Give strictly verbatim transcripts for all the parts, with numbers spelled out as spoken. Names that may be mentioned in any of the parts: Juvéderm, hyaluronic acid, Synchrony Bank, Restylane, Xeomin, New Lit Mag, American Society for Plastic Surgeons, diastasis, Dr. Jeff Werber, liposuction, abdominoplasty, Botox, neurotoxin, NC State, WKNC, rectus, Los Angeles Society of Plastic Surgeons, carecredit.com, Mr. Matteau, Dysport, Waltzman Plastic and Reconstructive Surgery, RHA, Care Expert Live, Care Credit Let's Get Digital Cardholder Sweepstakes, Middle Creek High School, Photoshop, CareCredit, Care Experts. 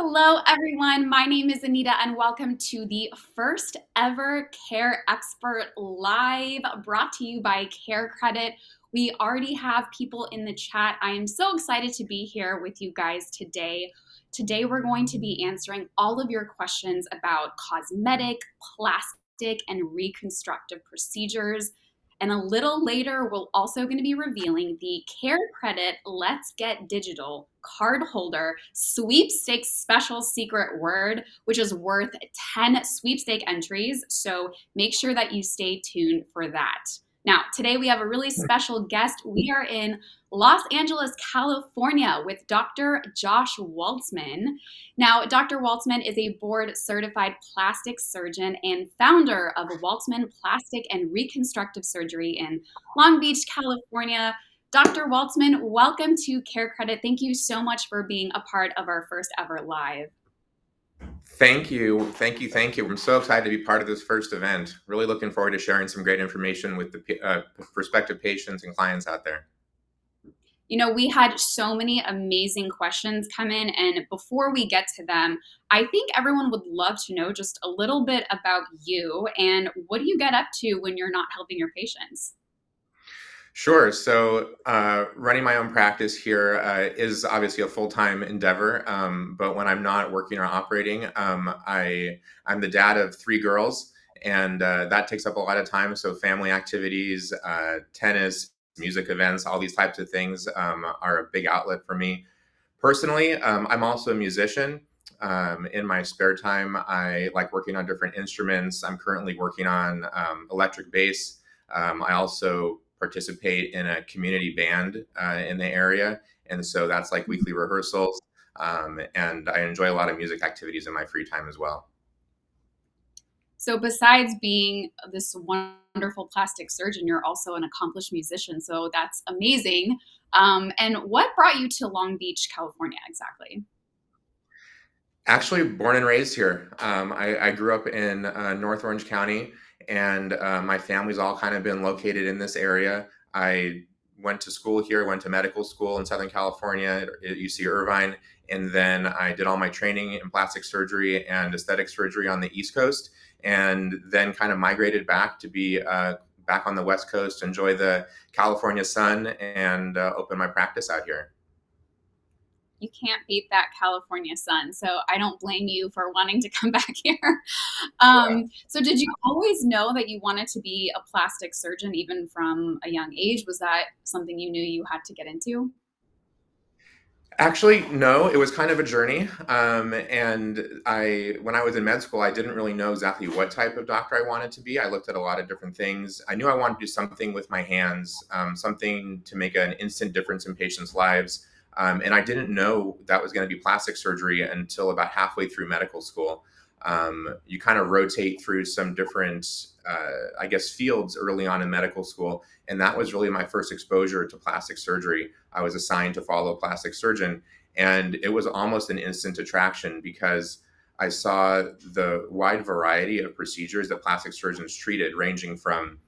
Hello, everyone. My name is Anita, and welcome to the first ever Care Expert Live, brought to you by Care Credit. We already have people in the chat. I am so excited to be here with you guys today. Today, we're going to be answering all of your questions about cosmetic, plastic, and reconstructive procedures. And a little later, we're also going to be revealing the Care Credit Let's Get Digital Cardholder Sweepstakes Special Secret Word, which is worth ten sweepstake entries. So make sure that you stay tuned for that. Now, today we have a really special guest. We are in Los Angeles, California with Doctor Josh Waltzman. Now, Doctor Waltzman is a board-certified plastic surgeon and founder of Waltzman Plastic and Reconstructive Surgery in Long Beach, California. Doctor Waltzman, welcome to Care Credit. Thank you so much for being a part of our first ever live. Thank you. Thank you. Thank you. I'm so excited to be part of this first event. Really looking forward to sharing some great information with the uh, prospective patients and clients out there. You know, we had so many amazing questions come in, and before we get to them, I think everyone would love to know just a little bit about you and what do you get up to when you're not helping your patients? Sure. So uh, running my own practice here uh, is obviously a full-time endeavor, um, but when I'm not working or operating, um, I, I'm the dad of three girls, and uh, that takes up a lot of time. So family activities, uh, tennis, music events, all these types of things um, are a big outlet for me. Personally, um, I'm also a musician. Um, in my spare time, I like working on different instruments. I'm currently working on um, electric bass. Um, I also participate in a community band uh, in the area. And so that's like weekly rehearsals. Um, and I enjoy a lot of music activities in my free time as well. So besides being this wonderful plastic surgeon, you're also an accomplished musician. So that's amazing. Um, and what brought you to Long Beach, California exactly? Actually born and raised here. Um, I, I grew up in uh, North Orange County. And uh, my family's all kind of been located in this area. I went to school here, went to medical school in Southern California at U C Irvine. And then I did all my training in plastic surgery and aesthetic surgery on the East Coast, and then kind of migrated back to be uh, back on the West Coast, enjoy the California sun, and uh, open my practice out here. You can't beat that California sun. So I don't blame you for wanting to come back here. Um, yeah. So did you always know that you wanted to be a plastic surgeon, even from a young age? Was that something you knew you had to get into? Actually, no, it was kind of a journey. Um, and I, when I was in med school, I didn't really know exactly what type of doctor I wanted to be. I looked at a lot of different things. I knew I wanted to do something with my hands, um, something to make an instant difference in patients' lives. Um, and I didn't know that was going to be plastic surgery until about halfway through medical school. Um, you kind of rotate through some different, uh, I guess, fields early on in medical school. And that was really my first exposure to plastic surgery. I was assigned to follow a plastic surgeon. And it was almost an instant attraction because I saw the wide variety of procedures that plastic surgeons treated, ranging from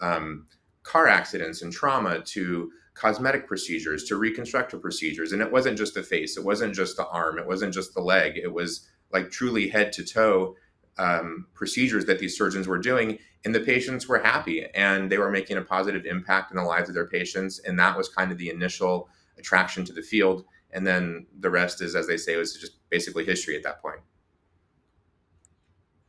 um, car accidents and trauma to cosmetic procedures to reconstructive procedures. And it wasn't just the face, it wasn't just the arm, it wasn't just the leg, it was like truly head to toe um, procedures that these surgeons were doing, and the patients were happy and they were making a positive impact in the lives of their patients. And that was kind of the initial attraction to the field. And then the rest is, as they say, was just basically history at that point.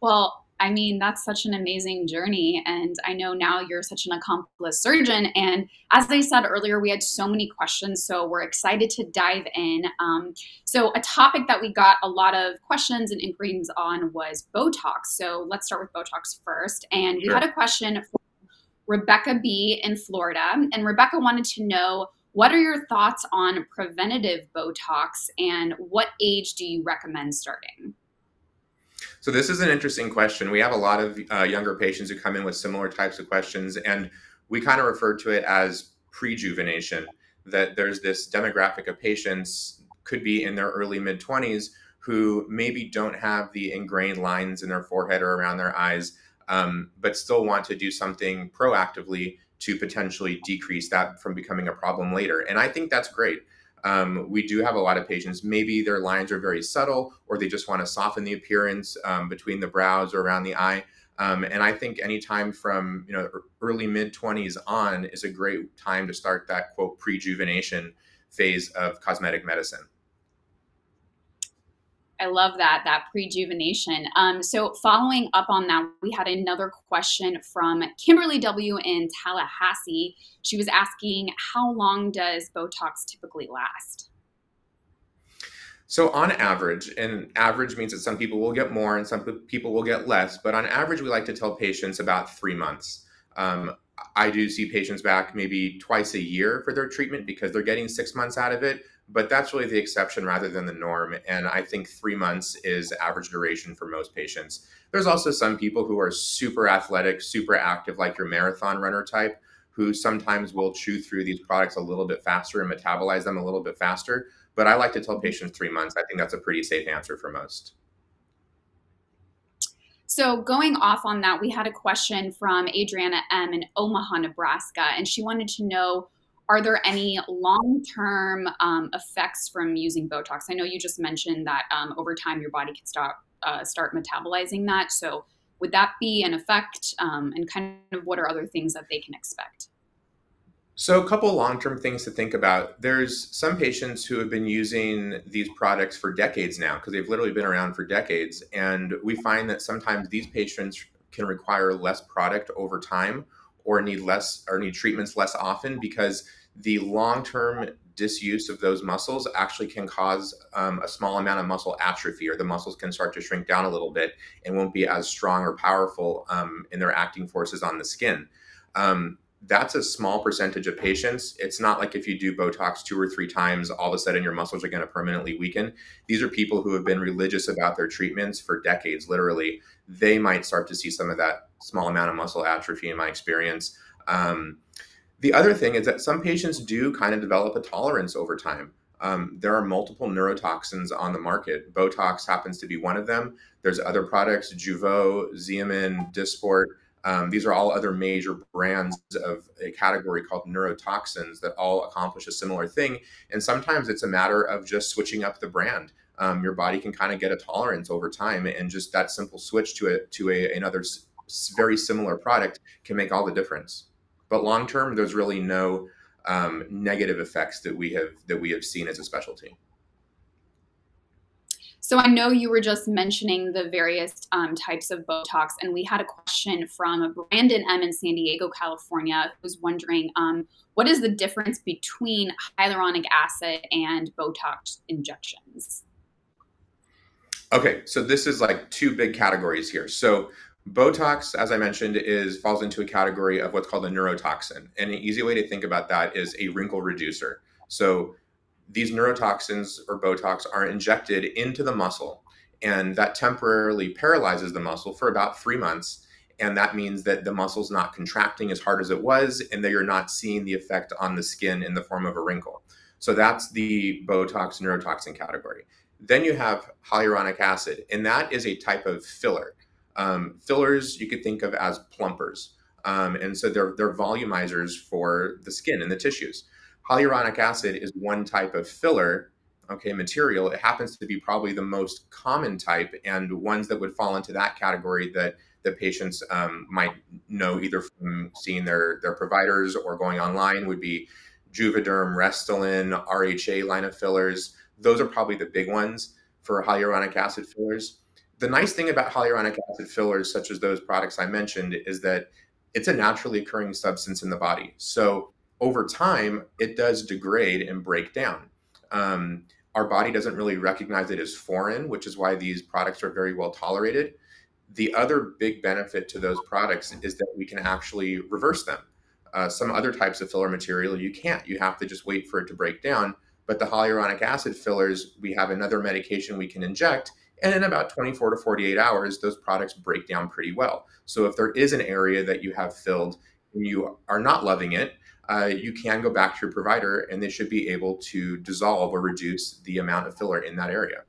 Well, I mean, that's such an amazing journey. And I know now you're such an accomplished surgeon. And as I said earlier, we had so many questions, so we're excited to dive in. Um, so a topic that we got a lot of questions and inquiries on was Botox. So let's start with Botox first. And we sure. had a question from Rebecca B in Florida. And Rebecca wanted to know, what are your thoughts on preventative Botox and what age do you recommend starting? So this is an interesting question. We have a lot of uh, younger patients who come in with similar types of questions, and we kind of refer to it as prejuvenation, that there's this demographic of patients, could be in their early mid-twenties, who maybe don't have the ingrained lines in their forehead or around their eyes, um, but still want to do something proactively to potentially decrease that from becoming a problem later. And I think that's great. Um, we do have a lot of patients, maybe their lines are very subtle, or they just want to soften the appearance um, between the brows or around the eye. Um, and I think any time from, you know, early mid twenties on is a great time to start that quote prejuvenation phase of cosmetic medicine. I love that, that prejuvenation. Um, so following up on that, we had another question from Kimberly W. in Tallahassee. She was asking, how long does Botox typically last? So on average, and average means that some people will get more and some people will get less, but on average, we like to tell patients about three months. Um, I do see patients back maybe twice a year for their treatment because they're getting six months out of it, but that's really the exception rather than the norm. And I think three months is average duration for most patients. There's also some people who are super athletic, super active, like your marathon runner type, who sometimes will chew through these products a little bit faster and metabolize them a little bit faster. But I like to tell patients three months. I think that's a pretty safe answer for most. So going off on that, we had a question from Adriana M. in Omaha, Nebraska, and she wanted to know, are there any long-term um, effects from using Botox? I know you just mentioned that um, over time your body can stop, uh, start metabolizing that. So would that be an effect, um, and kind of what are other things that they can expect? So a couple long-term things to think about. There's some patients who have been using these products for decades now because they've literally been around for decades. And we find that sometimes these patients can require less product over time or need less or need treatments less often because the long-term disuse of those muscles actually can cause um, a small amount of muscle atrophy, or the muscles can start to shrink down a little bit and won't be as strong or powerful um, in their acting forces on the skin. Um, That's a small percentage of patients. It's not like if you do Botox two or three times, all of a sudden your muscles are going to permanently weaken. These are people who have been religious about their treatments for decades, literally. They might start to see some of that small amount of muscle atrophy in my experience. Um, the other thing is that some patients do kind of develop a tolerance over time. Um, there are multiple neurotoxins on the market. Botox happens to be one of them. There's other products, Juvéderm, Xeomin, Dysport. Um, these are all other major brands of a category called neurotoxins that all accomplish a similar thing. And sometimes it's a matter of just switching up the brand. Um, your body can kind of get a tolerance over time, and just that simple switch to a, to a, another s- very similar product can make all the difference. But long term, there's really no um, negative effects that we have that we have seen as a specialty. So I know you were just mentioning the various um, types of Botox, and we had a question from Brandon M. in San Diego, California, who's wondering, um, what is the difference between hyaluronic acid and Botox injections? Okay, so this is like two big categories here. So Botox, as I mentioned, is falls into a category of what's called a neurotoxin. And an easy way to think about that is a wrinkle reducer. So these neurotoxins or Botox are injected into the muscle, and that temporarily paralyzes the muscle for about three months. And that means that the muscle's not contracting as hard as it was, and that you're not seeing the effect on the skin in the form of a wrinkle. So that's the Botox neurotoxin category. Then you have hyaluronic acid, and that is a type of filler. Um, fillers you could think of as plumpers. Um, and so they're, they're volumizers for the skin and the tissues. Hyaluronic acid is one type of filler, okay, material. It happens to be probably the most common type, and ones that would fall into that category that the patients um, might know either from seeing their, their providers or going online would be Juvéderm, Restylane, R H A line of fillers. Those are probably the big ones for hyaluronic acid fillers. The nice thing about hyaluronic acid fillers, such as those products I mentioned, is that it's a naturally occurring substance in the body. So over time, it does degrade and break down. Um, our body doesn't really recognize it as foreign, which is why these products are very well tolerated. The other big benefit to those products is that we can actually reverse them. Uh, some other types of filler material, you can't. You have to just wait for it to break down. But the hyaluronic acid fillers, we have another medication we can inject, and in about twenty-four to forty-eight hours, those products break down pretty well. So if there is an area that you have filled and you are not loving it, Uh, you can go back to your provider, and they should be able to dissolve or reduce the amount of filler in that area.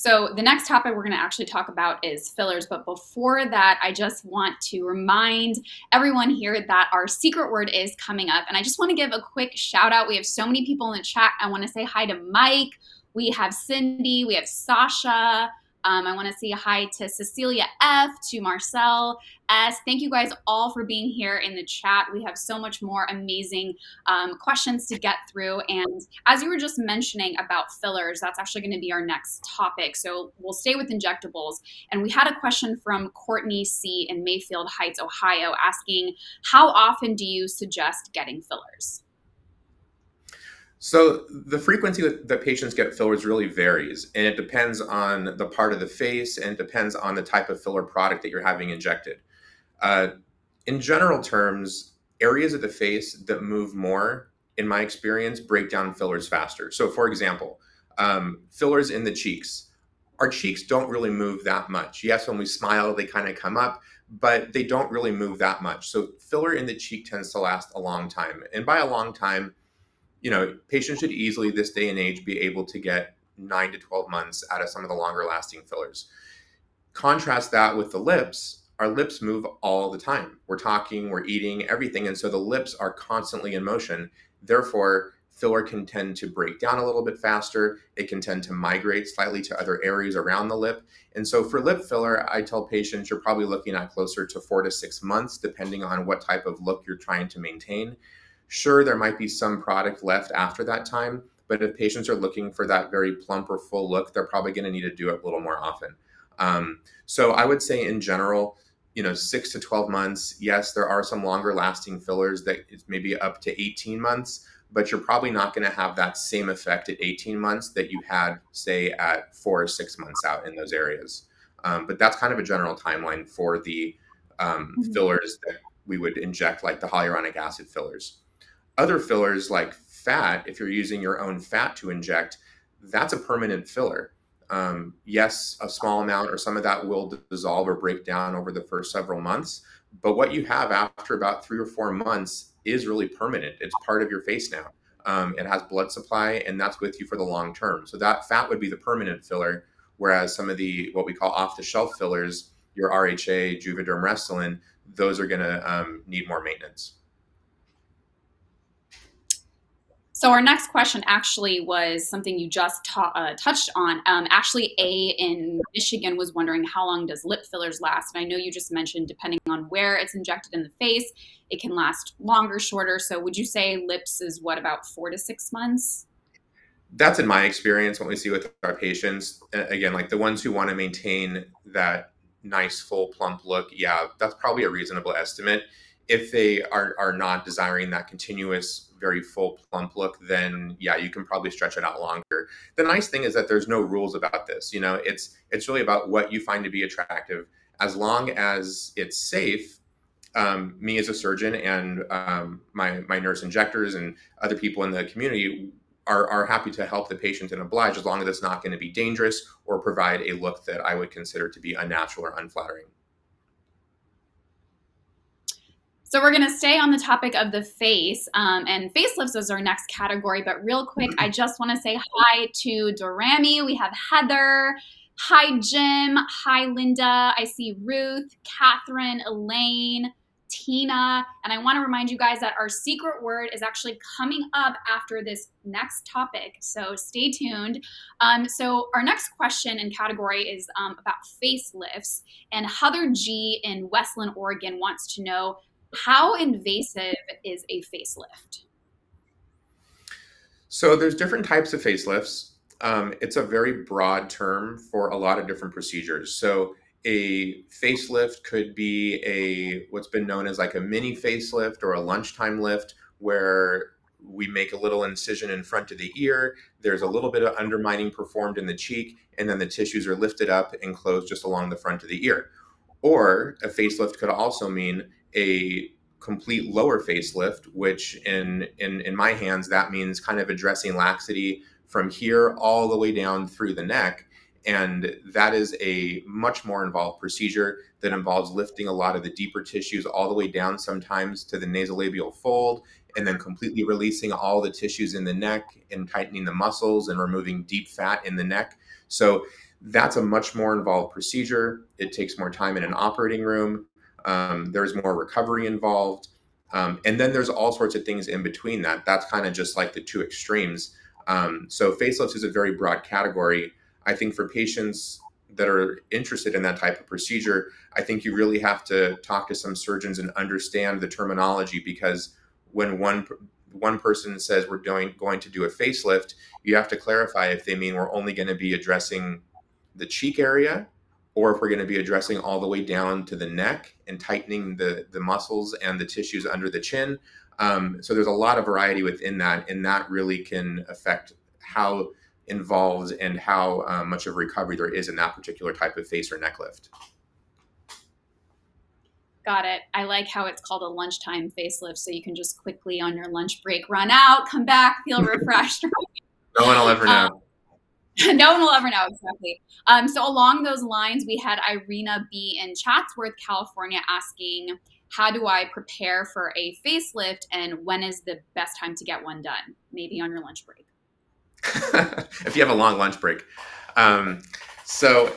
So the next topic we're going to actually talk about is fillers, but before that, I just want to remind everyone here that our secret word is coming up, and I just want to give a quick shout out. We have so many people in the chat. I want to say hi to Mike, we have Cindy, we have Sasha, um, I want to say hi to Cecilia F, to Marcel S. Thank you guys all for being here in the chat. We have so much more amazing um, questions to get through. And as you were just mentioning about fillers, that's actually going to be our next topic. So we'll stay with injectables. And we had a question from Courtney C in Mayfield Heights, Ohio, asking, how often do you suggest getting fillers? So the frequency that patients get fillers really varies, and it depends on the part of the face and depends on the type of filler product that you're having injected. Uh, in general terms, areas of the face that move more, in my experience, break down fillers faster. So for example, um, fillers in the cheeks. Our cheeks don't really move that much. Yes, when we smile, they kind of come up, but they don't really move that much. So filler in the cheek tends to last a long time. And by a long time, you know, patients should easily this day and age be able to get nine to twelve months out of some of the longer lasting fillers. Contrast that with the lips. Our lips move all the time. We're talking, we're eating, everything. And so the lips are constantly in motion. Therefore, filler can tend to break down a little bit faster. It can tend to migrate slightly to other areas around the lip. And so for lip filler, I tell patients you're probably looking at closer to four to six months, depending on what type of look you're trying to maintain. Sure, there might be some product left after that time, but if patients are looking for that very plump or full look, they're probably going to need to do it a little more often. Um, so I would say in general, you know, six to twelve months. Yes, there are some longer lasting fillers that is maybe up to eighteen months, but you're probably not going to have that same effect at eighteen months that you had, say, at four or six months out in those areas. Um, but that's kind of a general timeline for the um, mm-hmm. fillers that we would inject, like the hyaluronic acid fillers. Other fillers like fat, if you're using your own fat to inject, that's a permanent filler. Um, yes, a small amount or some of that will dissolve or break down over the first several months, but what you have after about three or four months is really permanent. It's part of your face now. Um, it has blood supply and that's with you for the long term. So that fat would be the permanent filler, whereas some of the, what we call off-the-shelf fillers, your R H A, Juvéderm, Restylane, those are gonna um, need more maintenance. So our next question actually was something you just ta- uh, touched on. Um, Ashley A in Michigan was wondering, how long does lip fillers last? And I know you just mentioned, depending on where it's injected in the face, it can last longer, shorter. So would you say lips is what, about four to six months? That's in my experience, what we see with our patients. Again, like the ones who want to maintain that nice, full, plump look. Yeah, that's probably a reasonable estimate. If they are, are not desiring that continuous, very full, plump look, then yeah, you can probably stretch it out longer. The nice thing is that there's no rules about this. You know, it's it's really about what you find to be attractive. As long as it's safe, um, me as a surgeon and um, my my nurse injectors and other people in the community are are happy to help the patient and oblige, as long as it's not going to be dangerous or provide a look that I would consider to be unnatural or unflattering. So we're going to stay on the topic of the face, um, and facelifts is our next category. But real quick, I just want to say hi to Dorami. We have Heather. Hi, Jim. Hi, Linda. I see Ruth, Catherine, Elaine, Tina. And I want to remind you guys that our secret word is actually coming up after this next topic. So stay tuned. Um, so our next question and category is um, about facelifts. And Heather G in Westland, Oregon wants to know, how invasive is a facelift? So there's different types of facelifts. Um, it's a very broad term for a lot of different procedures. So a facelift could be a what's been known as like a mini facelift or a lunchtime lift, where we make a little incision in front of the ear. There's a little bit of undermining performed in the cheek, and then the tissues are lifted up and closed just along the front of the ear. Or a facelift could also mean a complete lower facelift, which in, in in my hands, that means kind of addressing laxity from here all the way down through the neck. And that is a much more involved procedure that involves lifting a lot of the deeper tissues all the way down, sometimes to the nasolabial fold, and then completely releasing all the tissues in the neck and tightening the muscles and removing deep fat in the neck. So That's a much more involved procedure. It takes more time in an operating room. Um, there's more recovery involved. Um, and then there's all sorts of things in between that. That's kind of just like the two extremes. Um, so facelifts is a very broad category. I think for patients that are interested in that type of procedure, I think you really have to talk to some surgeons and understand the terminology, because when one one person says we're doing going to do a facelift, you have to clarify if they mean we're only going to be addressing the cheek area, or if we're going to be addressing all the way down to the neck and tightening the, the muscles and the tissues under the chin. Um, so there's a lot of variety within that, and that really can affect how involved and how uh, much of recovery there is in that particular type of face or neck lift. Got it. I like how it's called a lunchtime facelift, so you can just quickly on your lunch break run out, come back, feel refreshed. No one will ever know. Um, No one will ever know, exactly. Um, so along those lines, we had Irina B. in Chatsworth, California, asking, how do I prepare for a facelift, and when is the best time to get one done? Maybe on your lunch break. If you have a long lunch break. Um, so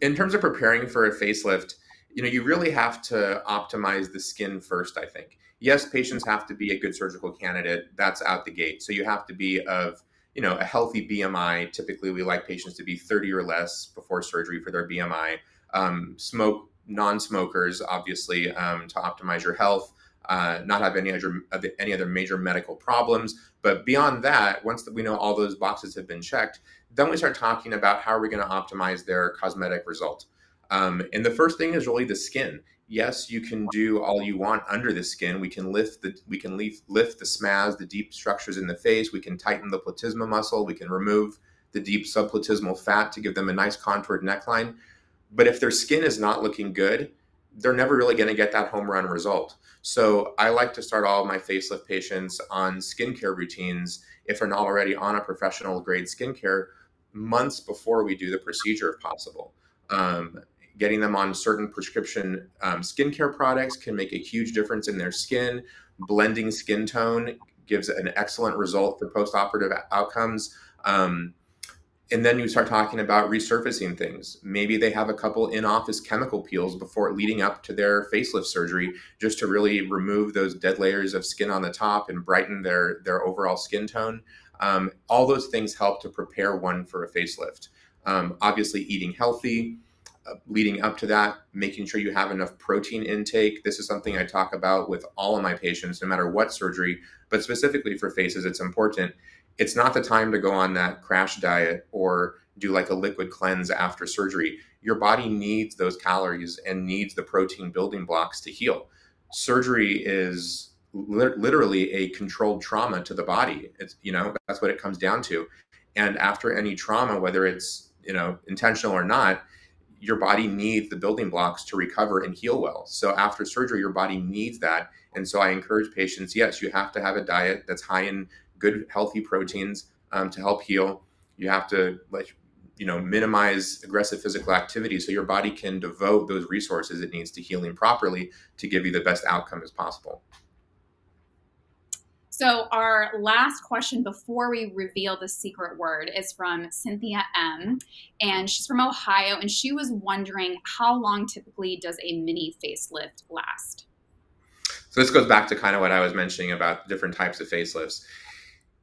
in terms of preparing for a facelift, you know, you really have to optimize the skin first, I think. Yes, patients have to be a good surgical candidate. That's out the gate. So you have to be of... you know, a healthy B M I. Typically, we like patients to be thirty or less before surgery for their B M I. Um, smoke, non-smokers, obviously, um, to optimize your health. Uh, not have any other any other major medical problems. But beyond that, once we know all those boxes have been checked, then we start talking about how are we going to optimize their cosmetic result. Um, and the first thing is really the skin. Yes, you can do all you want under the skin. We can lift the we can lift, lift the S M A S, the deep structures in the face. We can tighten the platysma muscle. We can remove the deep subplatysmal fat to give them a nice contoured neckline. But if their skin is not looking good, they're never really going to get that home run result. So I like to start all of my facelift patients on skincare routines, if they're not already on a professional grade skincare, months before we do the procedure if possible. Um, Getting them on certain prescription um, skincare products can make a huge difference in their skin. Blending skin tone gives an excellent result for postoperative outcomes. Um, and then you start talking about resurfacing things. Maybe they have a couple in-office chemical peels before leading up to their facelift surgery, just to really remove those dead layers of skin on the top and brighten their, their overall skin tone. Um, all those things help to prepare one for a facelift. Um, obviously, eating healthy. Leading up to that, making sure you have enough protein intake. This is something I talk about with all of my patients, no matter what surgery, but specifically for faces, it's important. It's not the time to go on that crash diet or do like a liquid cleanse after surgery. Your body needs those calories and needs the protein building blocks to heal. Surgery is li- literally a controlled trauma to the body. It's, you know, that's what it comes down to. And after any trauma, whether it's, you know, intentional or not, your body needs the building blocks to recover and heal well. So after surgery, your body needs that. And so I encourage patients, yes, you have to have a diet that's high in good, healthy proteins um, to help heal. You have to, like, you know, minimize aggressive physical activity so your body can devote those resources it needs to healing properly to give you the best outcome as possible. So our last question before we reveal the secret word is from Cynthia M. And she's from Ohio, and she was wondering, how long typically does a mini facelift last? So this goes back to kind of what I was mentioning about different types of facelifts.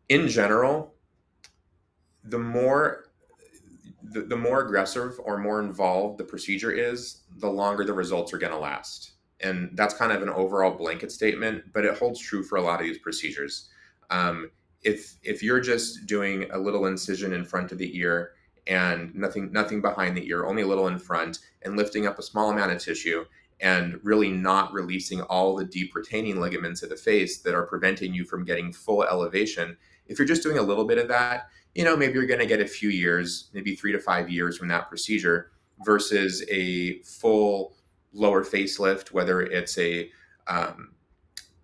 In general, the more the, the more aggressive or more involved the procedure is, the longer the results are going to last. And that's kind of an overall blanket statement, but it holds true for a lot of these procedures. Um, if if you're just doing a little incision in front of the ear and nothing nothing behind the ear, only a little in front, and lifting up a small amount of tissue and really not releasing all the deep retaining ligaments of the face that are preventing you from getting full elevation, if you're just doing a little bit of that, you know, maybe you're going to get a few years, maybe three to five years from that procedure versus a full lower facelift, whether it's a um,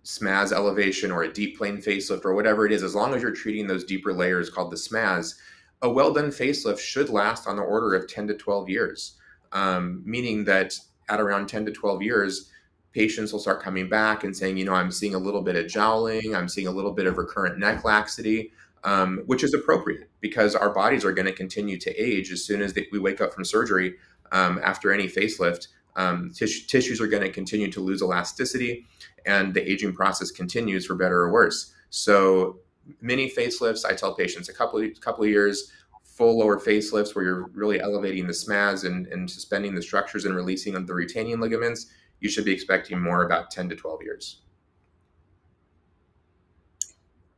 S M A S elevation or a deep plane facelift or whatever it is. As long as you're treating those deeper layers called the S M A S, a well-done facelift should last on the order of ten to twelve years, um, meaning that at around ten to twelve years, patients will start coming back and saying, you know, I'm seeing a little bit of jowling, I'm seeing a little bit of recurrent neck laxity. um, which is appropriate because our bodies are going to continue to age. As soon as we wake up from surgery, um, after any facelift, um, tish- tissues are going to continue to lose elasticity, and the aging process continues for better or worse. So mini facelifts, I tell patients a couple of, couple of years, full lower facelifts where you're really elevating the S M A S and, and suspending the structures and releasing the retaining ligaments, you should be expecting more about ten to twelve years.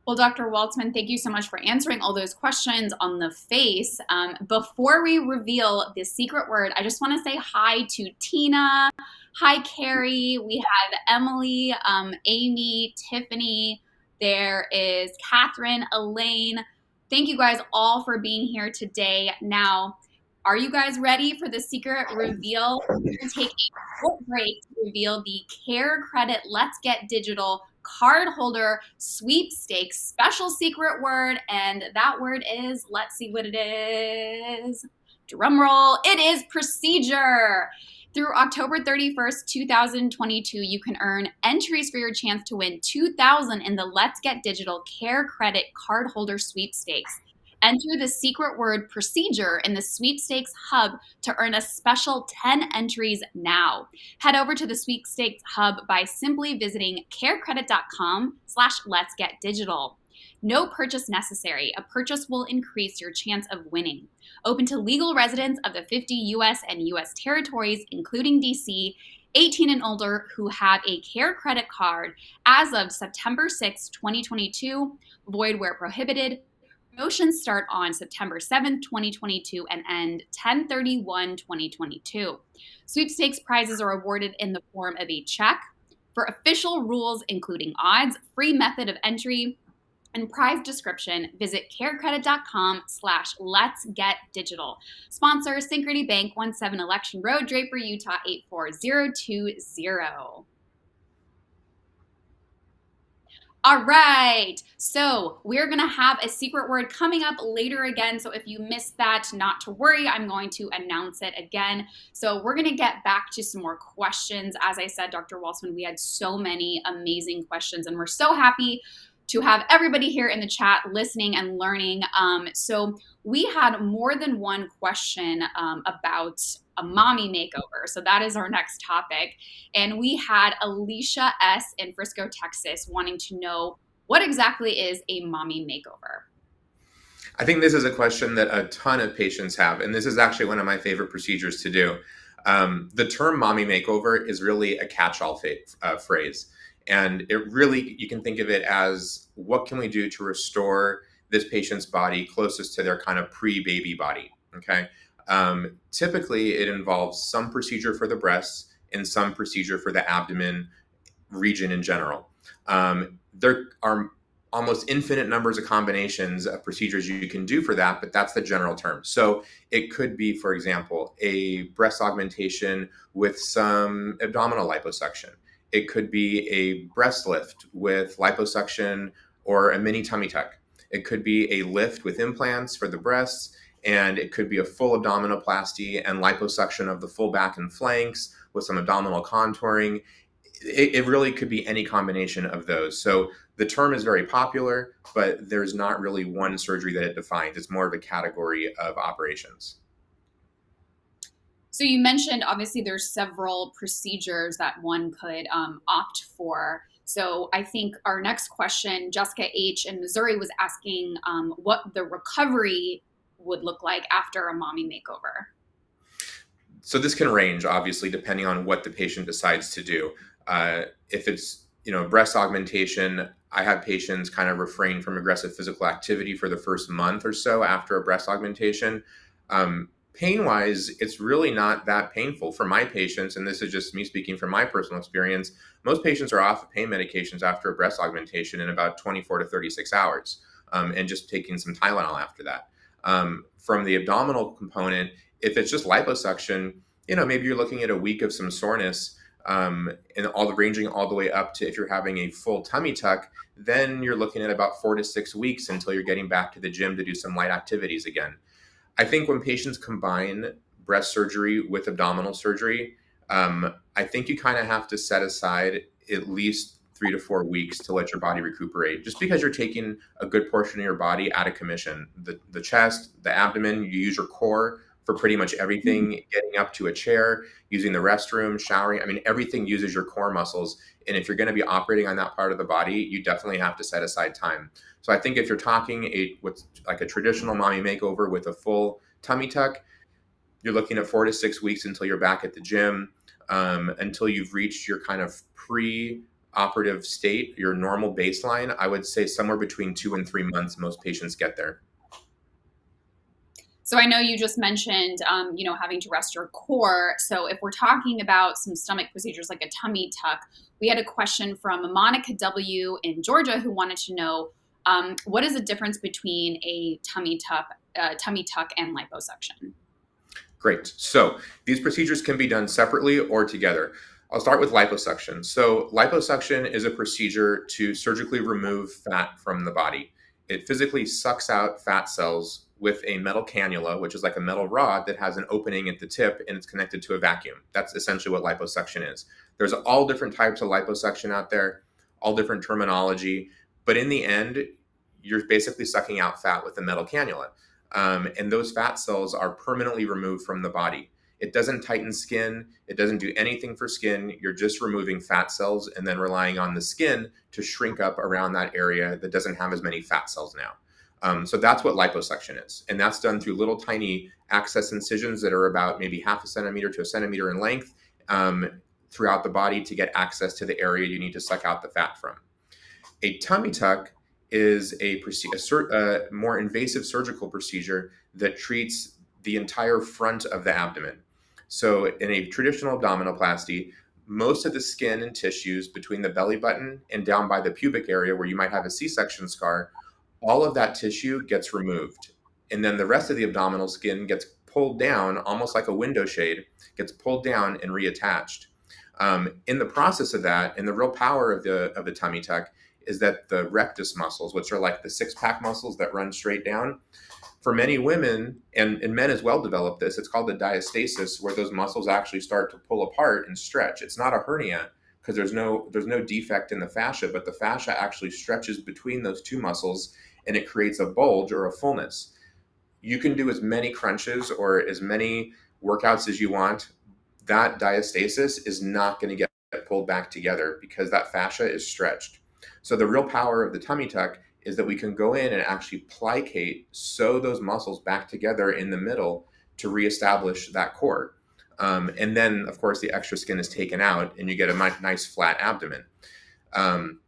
Well, Doctor Waltzman, thank you so much for answering all those questions on the face. Um, before we reveal the secret word, I just want to say hi to Tina. Hi, Carrie. We had Emily, um, Amy, Tiffany. There is Catherine, Elaine. Thank you guys all for being here today. Now, are you guys ready for the secret reveal? We're going to take a short break to reveal the Care Credit Let's Get Digital Cardholder Sweepstakes special secret word, and that word is, let's see what it is. Drum roll, it is procedure. Through October thirty-first, two thousand twenty-two, you can earn entries for your chance to win two thousand dollars in the Let's Get Digital Care Credit Cardholder Sweepstakes. Enter the secret word procedure in the Sweepstakes Hub to earn a special ten entries now. Head over to the Sweepstakes Hub by simply visiting carecredit dot com slash let's get digital. No purchase necessary. A purchase will increase your chance of winning. Open to legal residents of the fifty U S and U S territories, including D C, eighteen and older, who have a Care Credit card as of September sixth, twenty twenty-two, void where prohibited. Promotions start on September seventh, twenty twenty-two, and end ten thirty-one, twenty twenty-two. Sweepstakes prizes are awarded in the form of a check. For official rules, including odds, free method of entry, and prize description, visit carecredit dot com slash let's get digital. Sponsor, Synchrony Bank, seventeen Election Road, Draper, Utah, eight four zero two zero. All right, so we're gonna have a secret word coming up later again, so if you missed that, not to worry, I'm going to announce it again. So we're gonna get back to some more questions. As I said, Doctor Waltzman, we had so many amazing questions, and we're so happy to have everybody here in the chat listening and learning. Um, so we had more than one question um, about a mommy makeover. So that is our next topic. And we had Alicia S. in Frisco, Texas, wanting to know, what exactly is a mommy makeover? I think this is a question that a ton of patients have. And this is actually one of my favorite procedures to do. Um, the term mommy makeover is really a catch-all f- uh, phrase. And it really, you can think of it as, what can we do to restore this patient's body closest to their kind of pre-baby body, okay? Um, typically, it involves some procedure for the breasts and some procedure for the abdomen region in general. Um, there are almost infinite numbers of combinations of procedures you can do for that, but that's the general term. So it could be, for example, a breast augmentation with some abdominal liposuction. It could be a breast lift with liposuction or a mini tummy tuck. It could be a lift with implants for the breasts, and it could be a full abdominoplasty and liposuction of the full back and flanks with some abdominal contouring. It, it really could be any combination of those. So the term is very popular, but there's not really one surgery that it defines. It's more of a category of operations. So you mentioned, obviously, there's several procedures that one could um, opt for. So I think our next question, Jessica H. in Missouri was asking um, what the recovery would look like after a mommy makeover. So this can range, obviously, depending on what the patient decides to do. Uh, if it's, you know, breast augmentation, I have patients kind of refrain from aggressive physical activity for the first month or so after a breast augmentation. Um, Pain-wise, it's really not that painful for my patients, and this is just me speaking from my personal experience. Most patients are off of pain medications after a breast augmentation in about twenty-four to thirty-six hours, um, and just taking some Tylenol after that. Um, from the abdominal component, if it's just liposuction, you know, maybe you're looking at a week of some soreness, um, and all the ranging all the way up to, if you're having a full tummy tuck, then you're looking at about four to six weeks until you're getting back to the gym to do some light activities again. I think when patients combine breast surgery with abdominal surgery, um, I think you kind of have to set aside at least three to four weeks to let your body recuperate, just because you're taking a good portion of your body out of commission. The the chest, the abdomen, you use your core for pretty much everything, getting up to a chair, using the restroom, showering. I mean, everything uses your core muscles. And if you're going to be operating on that part of the body, you definitely have to set aside time. So I think if you're talking a what's like a traditional mommy makeover with a full tummy tuck, you're looking at four to six weeks until you're back at the gym, um, until you've reached your kind of pre-operative state, your normal baseline. I would say somewhere between two and three months, most patients get there. So I know you just mentioned, um, you know, having to rest your core. So if we're talking about some stomach procedures like a tummy tuck, we had a question from Monica W. in Georgia who wanted to know, um, what is the difference between a tummy tuck, uh, tummy tuck and liposuction? Great. So these procedures can be done separately or together. I'll start with liposuction. So liposuction is a procedure to surgically remove fat from the body. It physically sucks out fat cells with a metal cannula, which is like a metal rod that has an opening at the tip and it's connected to a vacuum. That's essentially what liposuction is. There's all different types of liposuction out there, all different terminology, but in the end, you're basically sucking out fat with a metal cannula. Um, and those fat cells are permanently removed from the body. It doesn't tighten skin, it doesn't do anything for skin, you're just removing fat cells and then relying on the skin to shrink up around that area that doesn't have as many fat cells now. Um, so that's what liposuction is. And that's done through little tiny access incisions that are about maybe half a centimeter to a centimeter in length um, throughout the body to get access to the area you need to suck out the fat from. A tummy tuck is a, a, a more invasive surgical procedure that treats the entire front of the abdomen. So in a traditional abdominoplasty, most of the skin and tissues between the belly button and down by the pubic area where you might have a C-section scar, all of that tissue gets removed. And then the rest of the abdominal skin gets pulled down, almost like a window shade, gets pulled down and reattached. Um, in the process of that, and the real power of the of the tummy tuck is that the rectus muscles, which are like the six-pack muscles that run straight down, for many women, and, and men as well develop this, it's called the diastasis, where those muscles actually start to pull apart and stretch. It's not a hernia, because there's no there's no defect in the fascia, but the fascia actually stretches between those two muscles and it creates a bulge or a fullness. You can do as many crunches or as many workouts as you want. That diastasis is not going to get pulled back together because that fascia is stretched. So the real power of the tummy tuck is that we can go in and actually plicate, sew those muscles back together in the middle to reestablish that core. Um, and then, of course, the extra skin is taken out and you get a nice flat abdomen. Um,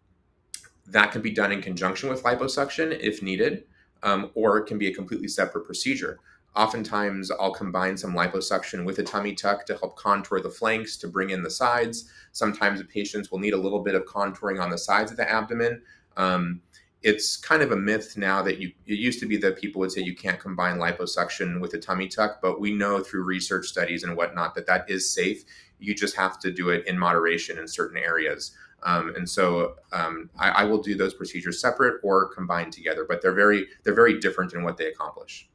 That can be done in conjunction with liposuction if needed, um, or it can be a completely separate procedure. Oftentimes, I'll combine some liposuction with a tummy tuck to help contour the flanks, to bring in the sides. Sometimes the patients will need a little bit of contouring on the sides of the abdomen. Um, it's kind of a myth now that you, it used to be that people would say you can't combine liposuction with a tummy tuck, but we know through research studies and whatnot that that is safe. You just have to do it in moderation in certain areas. Um, and so um, I, I will do those procedures separate or combined together, but they're very they're very different in what they accomplish.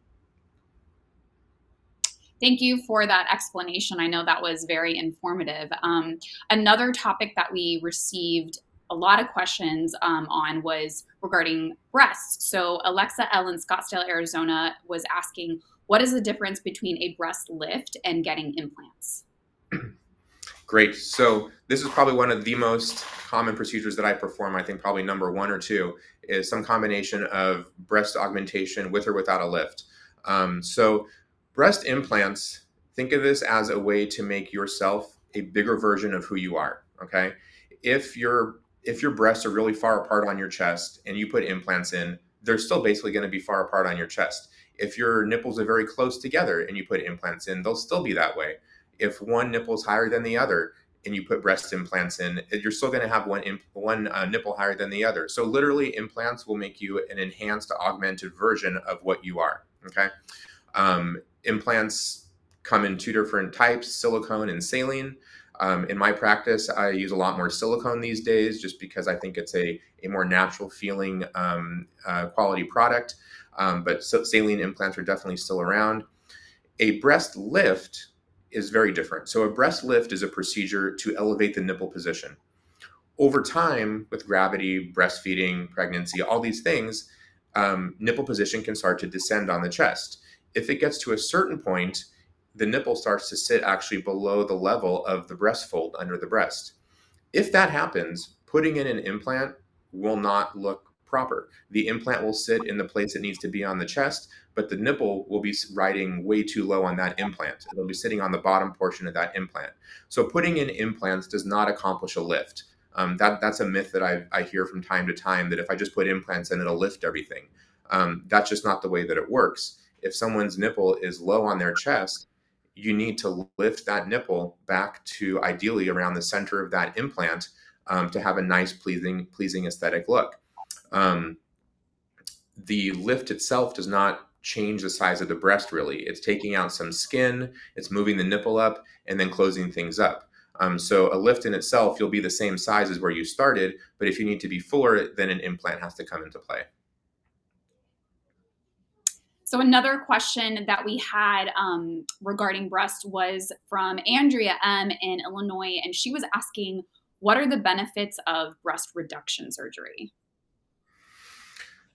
Thank you for that explanation. I know that was very informative. Um, another topic that we received a lot of questions um, on was regarding breasts. So Alexa L in Scottsdale, Arizona was asking, what is the difference between a breast lift and getting implants? Great. So this is probably one of the most common procedures that I perform. I think probably number one or two is some combination of breast augmentation with or without a lift. Um, so breast implants, think of this as a way to make yourself a bigger version of who you are. Okay. If your, if your breasts are really far apart on your chest and you put implants in, they're still basically going to be far apart on your chest. If your nipples are very close together and you put implants in, they'll still be that way. If one nipple is higher than the other and you put breast implants in, you're still going to have one imp- one uh, nipple higher than the other. So literally implants will make you an enhanced, augmented version of what you are. Okay. Um, implants come in two different types, silicone and saline. Um, in my practice, I use a lot more silicone these days just because I think it's a, a more natural feeling um, uh, quality product. Um, but saline implants are definitely still around. A breast lift is very different. So a breast lift is a procedure to elevate the nipple position. over time, with gravity, breastfeeding, pregnancy, all these things, um, nipple position can start to descend on the chest. If it gets to a certain point, the nipple starts to sit actually below the level of the breast fold under the breast. If that happens, putting in an implant will not look proper. The implant will sit in the place it needs to be on the chest, but the nipple will be riding way too low on that implant. It'll be sitting on the bottom portion of that implant. So putting in implants does not accomplish a lift. Um, that, that's a myth that I, I hear from time to time, that if I just put implants in, it'll lift everything. Um, that's just not the way that it works. If someone's nipple is low on their chest, you need to lift that nipple back to ideally around the center of that implant um, to have a nice, pleasing, pleasing aesthetic look. Um, the lift itself does not change the size of the breast, really. It's taking out some skin, it's moving the nipple up, and then closing things up. Um, so a lift in itself, you'll be the same size as where you started, but if you need to be fuller, then an implant has to come into play. So another question that we had um, regarding breast was from Andrea M. in Illinois, and she was asking, what are the benefits of breast reduction surgery?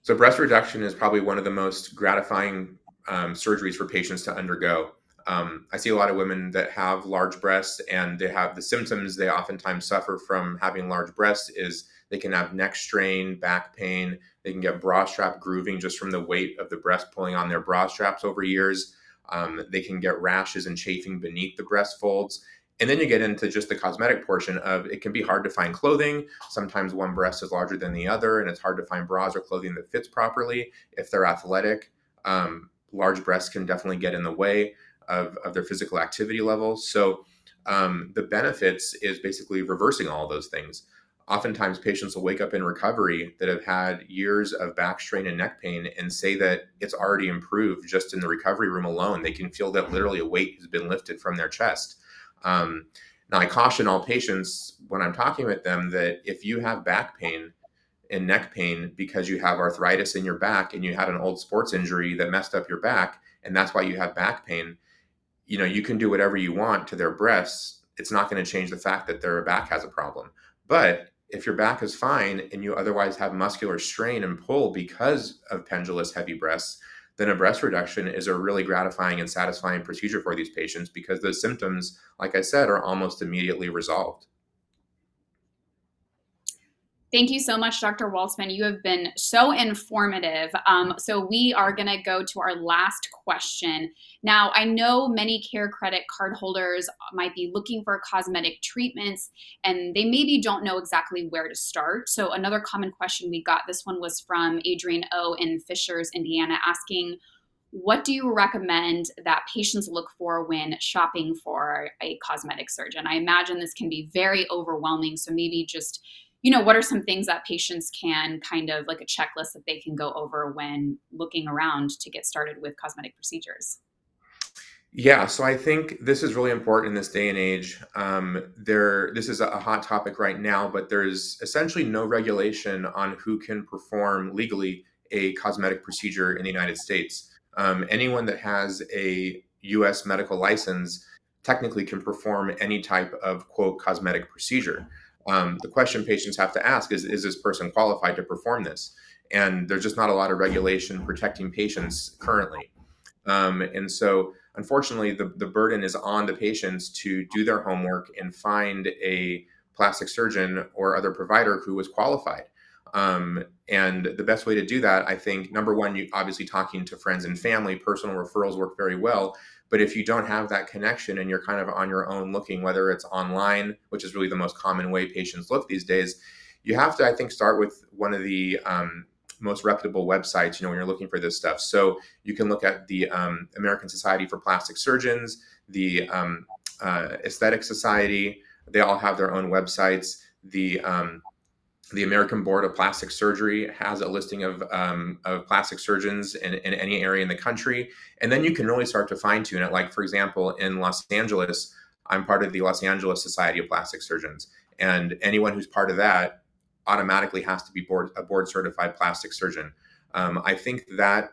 So breast reduction is probably one of the most gratifying um, surgeries for patients to undergo. Um, I see a lot of women that have large breasts, and they have the symptoms they oftentimes suffer from having large breasts is they can have neck strain, back pain, they can get bra strap grooving just from the weight of the breast pulling on their bra straps over years. Um, they can get rashes and chafing beneath the breast folds. And then you get into just the cosmetic portion of it can be hard to find clothing. Sometimes one breast is larger than the other, and it's hard to find bras or clothing that fits properly. If they're athletic, um, large breasts can definitely get in the way of, of their physical activity levels. So um, the benefits is basically reversing all those things. Oftentimes patients will wake up in recovery that have had years of back strain and neck pain and say that it's already improved just in the recovery room alone. They can feel that literally a weight has been lifted from their chest. Um, now I caution all patients when I'm talking with them that if you have back pain and neck pain because you have arthritis in your back and you had an old sports injury that messed up your back, and that's why you have back pain, you know, you can do whatever you want to their breasts. It's not going to change the fact that their back has a problem. But if your back is fine and you otherwise have muscular strain and pull because of pendulous heavy breasts, then a breast reduction is a really gratifying and satisfying procedure for these patients because those symptoms, like I said, are almost immediately resolved. Thank you so much, Doctor Waltzman. You have been so informative. Um, so we are going to go to our last question. Now, I know many Care Credit cardholders might be looking for cosmetic treatments, and they maybe don't know exactly where to start. So another common question we got, this one was from Adrian O. in Fishers, Indiana, asking, what do you recommend that patients look for when shopping for a cosmetic surgeon? I imagine this can be very overwhelming, so maybe just you know, what are some things that patients can kind of like a checklist that they can go over when looking around to get started with cosmetic procedures? Yeah, so I think this is really important in this day and age. Um, there, this is a hot topic right now, but there's essentially no regulation on who can perform legally a cosmetic procedure in the United States. Um, anyone that has a U S medical license technically can perform any type of, quote, cosmetic procedure. Um, the question patients have to ask is, is this person qualified to perform this? And there's just not a lot of regulation protecting patients currently. Um, and so, unfortunately, the, the burden is on the patients to do their homework and find a plastic surgeon or other provider who is qualified. Um, and the best way to do that, I think, number one, you obviously talking to friends and family, personal referrals work very well. But if you don't have that connection and you're kind of on your own looking, whether it's online, which is really the most common way patients look these days, you have to, I think, start with one of the um, most reputable websites, you know, when you're looking for this stuff. So you can look at the um, American Society for Plastic Surgeons, the um, uh, Aesthetic Society. They all have their own websites. The um, The American Board of Plastic Surgery has a listing of, um, of plastic surgeons in, in any area in the country. And then you can really start to fine tune it. Like, for example, in Los Angeles, I'm part of the Los Angeles Society of Plastic Surgeons. And anyone who's part of that automatically has to be board, a board certified plastic surgeon. Um, I think that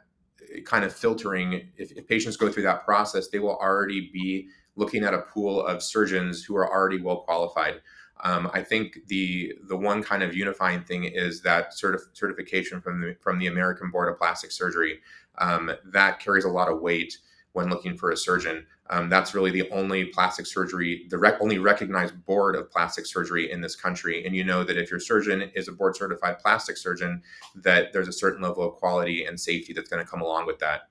kind of filtering, if, if patients go through that process, they will already be looking at a pool of surgeons who are already well qualified. Um, I think the the one kind of unifying thing is that certif- certification from the from the American Board of Plastic Surgery, um, that carries a lot of weight when looking for a surgeon. Um, that's really the only plastic surgery, the rec- only recognized board of plastic surgery in this country. And you know that if your surgeon is a board certified plastic surgeon, that there's a certain level of quality and safety that's going to come along with that.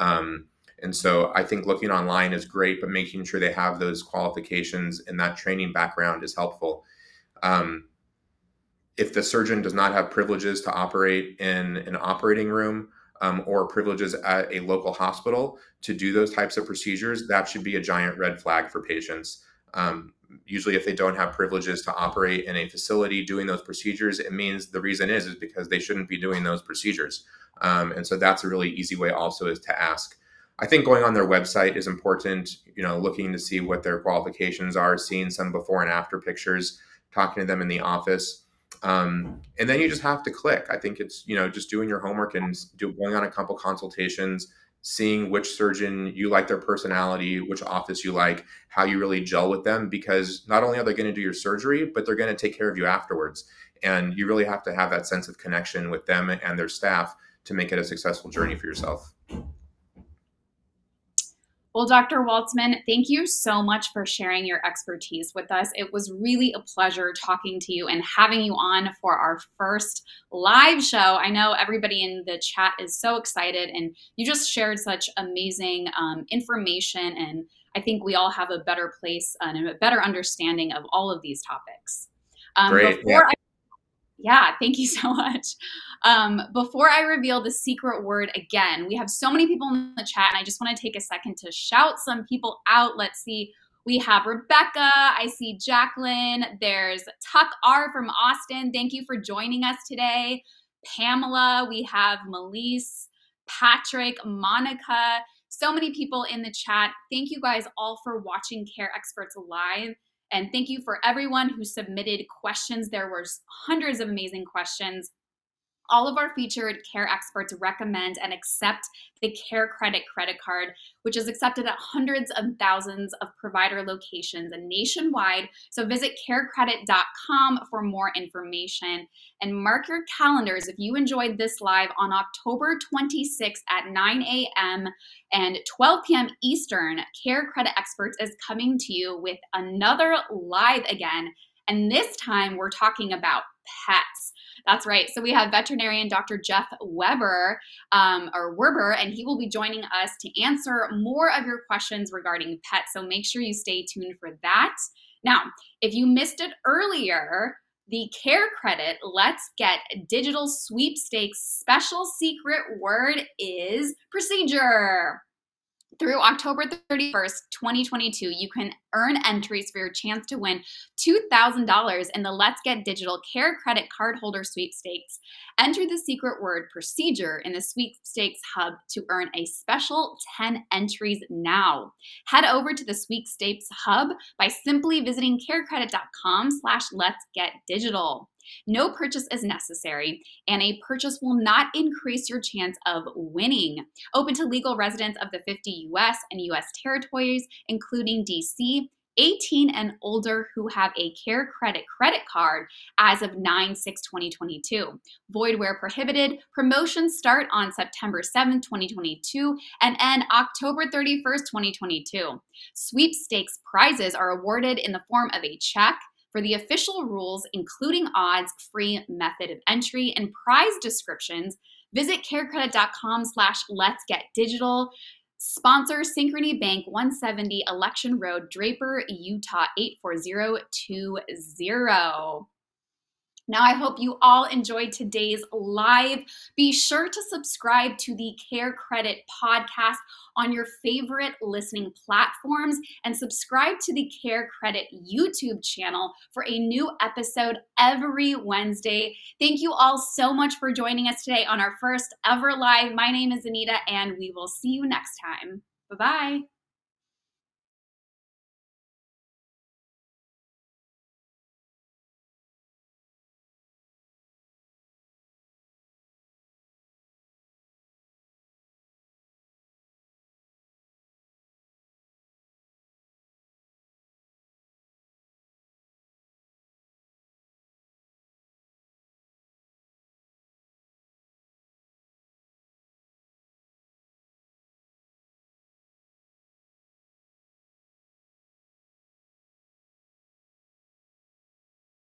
Um, and so I think looking online is great, but making sure they have those qualifications and that training background is helpful. Um, if the surgeon does not have privileges to operate in an operating room, Um, or privileges at a local hospital to do those types of procedures, that should be a giant red flag for patients. Um, usually if they don't have privileges to operate in a facility doing those procedures, it means the reason is, is because they shouldn't be doing those procedures. Um, and so that's a really easy way also is to ask. I think going on their website is important, you know, looking to see what their qualifications are, seeing some before and after pictures, talking to them in the office. Um, and then you just have to click. I think it's, you know, just doing your homework and do, going on a couple consultations, seeing which surgeon you like, their personality, which office you like, how you really gel with them, because not only are they going to do your surgery, but they're going to take care of you afterwards. And you really have to have that sense of connection with them and their staff to make it a successful journey for yourself. Well, Doctor Waltzman, thank you so much for sharing your expertise with us. It was really a pleasure talking to you and having you on for our first live show. I know everybody in the chat is so excited, and you just shared such amazing um, information, and I think we all have a better place and a better understanding of all of these topics. Um, Great. Before yeah. I- Yeah, thank you so much. Um, before I reveal the secret word again, we have so many people in the chat, and I just want to take a second to shout some people out. Let's see. We have Rebecca. I see Jacqueline. There's Tuck R from Austin. Thank you for joining us today. Pamela. We have Melise, Patrick, Monica. So many people in the chat. Thank you guys all for watching Care Experts Live. And thank you for everyone who submitted questions. There were hundreds of amazing questions. All of our featured care experts recommend and accept the Care Credit credit card, which is accepted at hundreds of thousands of provider locations and nationwide. So visit care credit dot com for more information. And mark your calendars if you enjoyed this live on October twenty-sixth at nine a.m. and twelve p.m. Eastern. Care Credit Experts is coming to you with another live again. And this time we're talking about pets. That's right. So we have veterinarian Doctor Jeff Werber, um, or Werber, and he will be joining us to answer more of your questions regarding pets. So make sure you stay tuned for that. Now, if you missed it earlier, the Care Credit Let's Get Digital Sweepstakes special secret word is procedure. Through October thirty-first, twenty twenty-two, you can earn entries for your chance to win two thousand dollars in the Let's Get Digital Care Credit Cardholder Sweepstakes. Enter the secret word procedure in the Sweepstakes Hub to earn a special ten entries now. Head over to the Sweepstakes Hub by simply visiting care credit dot com slash let's get digital. No purchase is necessary, and a purchase will not increase your chance of winning. Open to legal residents of the fifty U S and U S territories, including D C, eighteen and older who have a Care Credit credit card as of nine six twenty twenty-two. Void where prohibited. Promotions start on September seventh, twenty twenty-two and end October thirty-first, twenty twenty-two. Sweepstakes prizes are awarded in the form of a check, for the official rules, including odds, free method of entry, and prize descriptions, visit care credit dot com slash let's get digital. Sponsor Synchrony Bank, one seventy Election Road, Draper, Utah, eight four zero two zero. Now, I hope you all enjoyed today's live. Be sure to subscribe to the Care Credit podcast on your favorite listening platforms and subscribe to the Care Credit YouTube channel for a new episode every Wednesday. Thank you all so much for joining us today on our first ever live. My name is Anita, and we will see you next time. Bye-bye.